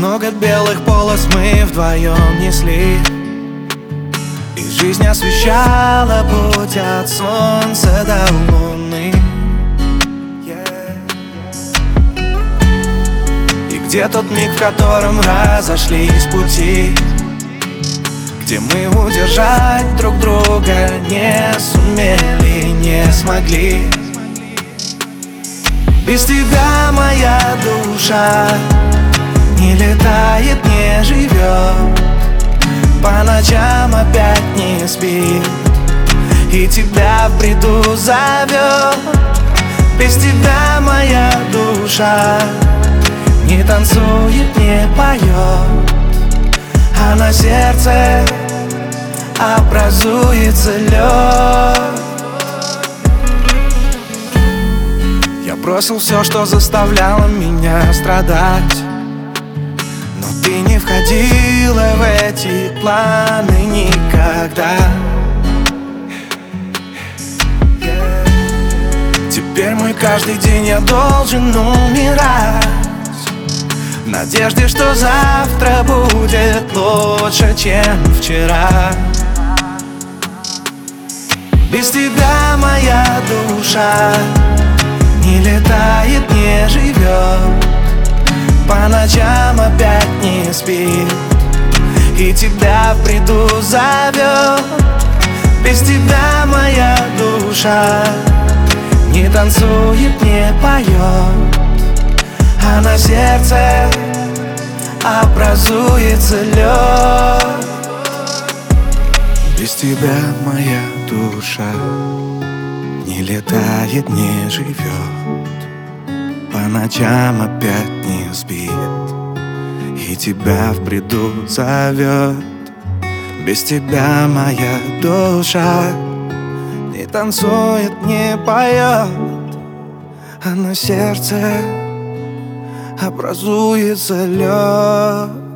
Много белых полос мы вдвоем несли, и жизнь освещала путь от солнца до луны. И где тот миг, в котором разошлись пути, где мы удержать друг друга не сумели, не смогли. Без тебя моя душа не летает, не живет, по ночам опять не спит и тебя в бреду зовет. Без тебя моя душа не танцует, не поет, а на сердце образуется лед. Я бросил все, что заставляло меня страдать, но ты не входила в эти планы никогда. Теперь мой каждый день я должен умирать в надежде, что завтра будет лучше, чем вчера. Без тебя моя душа не летает, не живет, по ночам опять не спит и тебя в бреду зовет. Без тебя моя душа не танцует, не поет, а на сердце образуется лед. Без тебя моя душа не летает, не живет, по ночам опять не спит и тебя в бреду зовет. Без тебя моя душа не танцует, не поет, а на сердце образуется лед.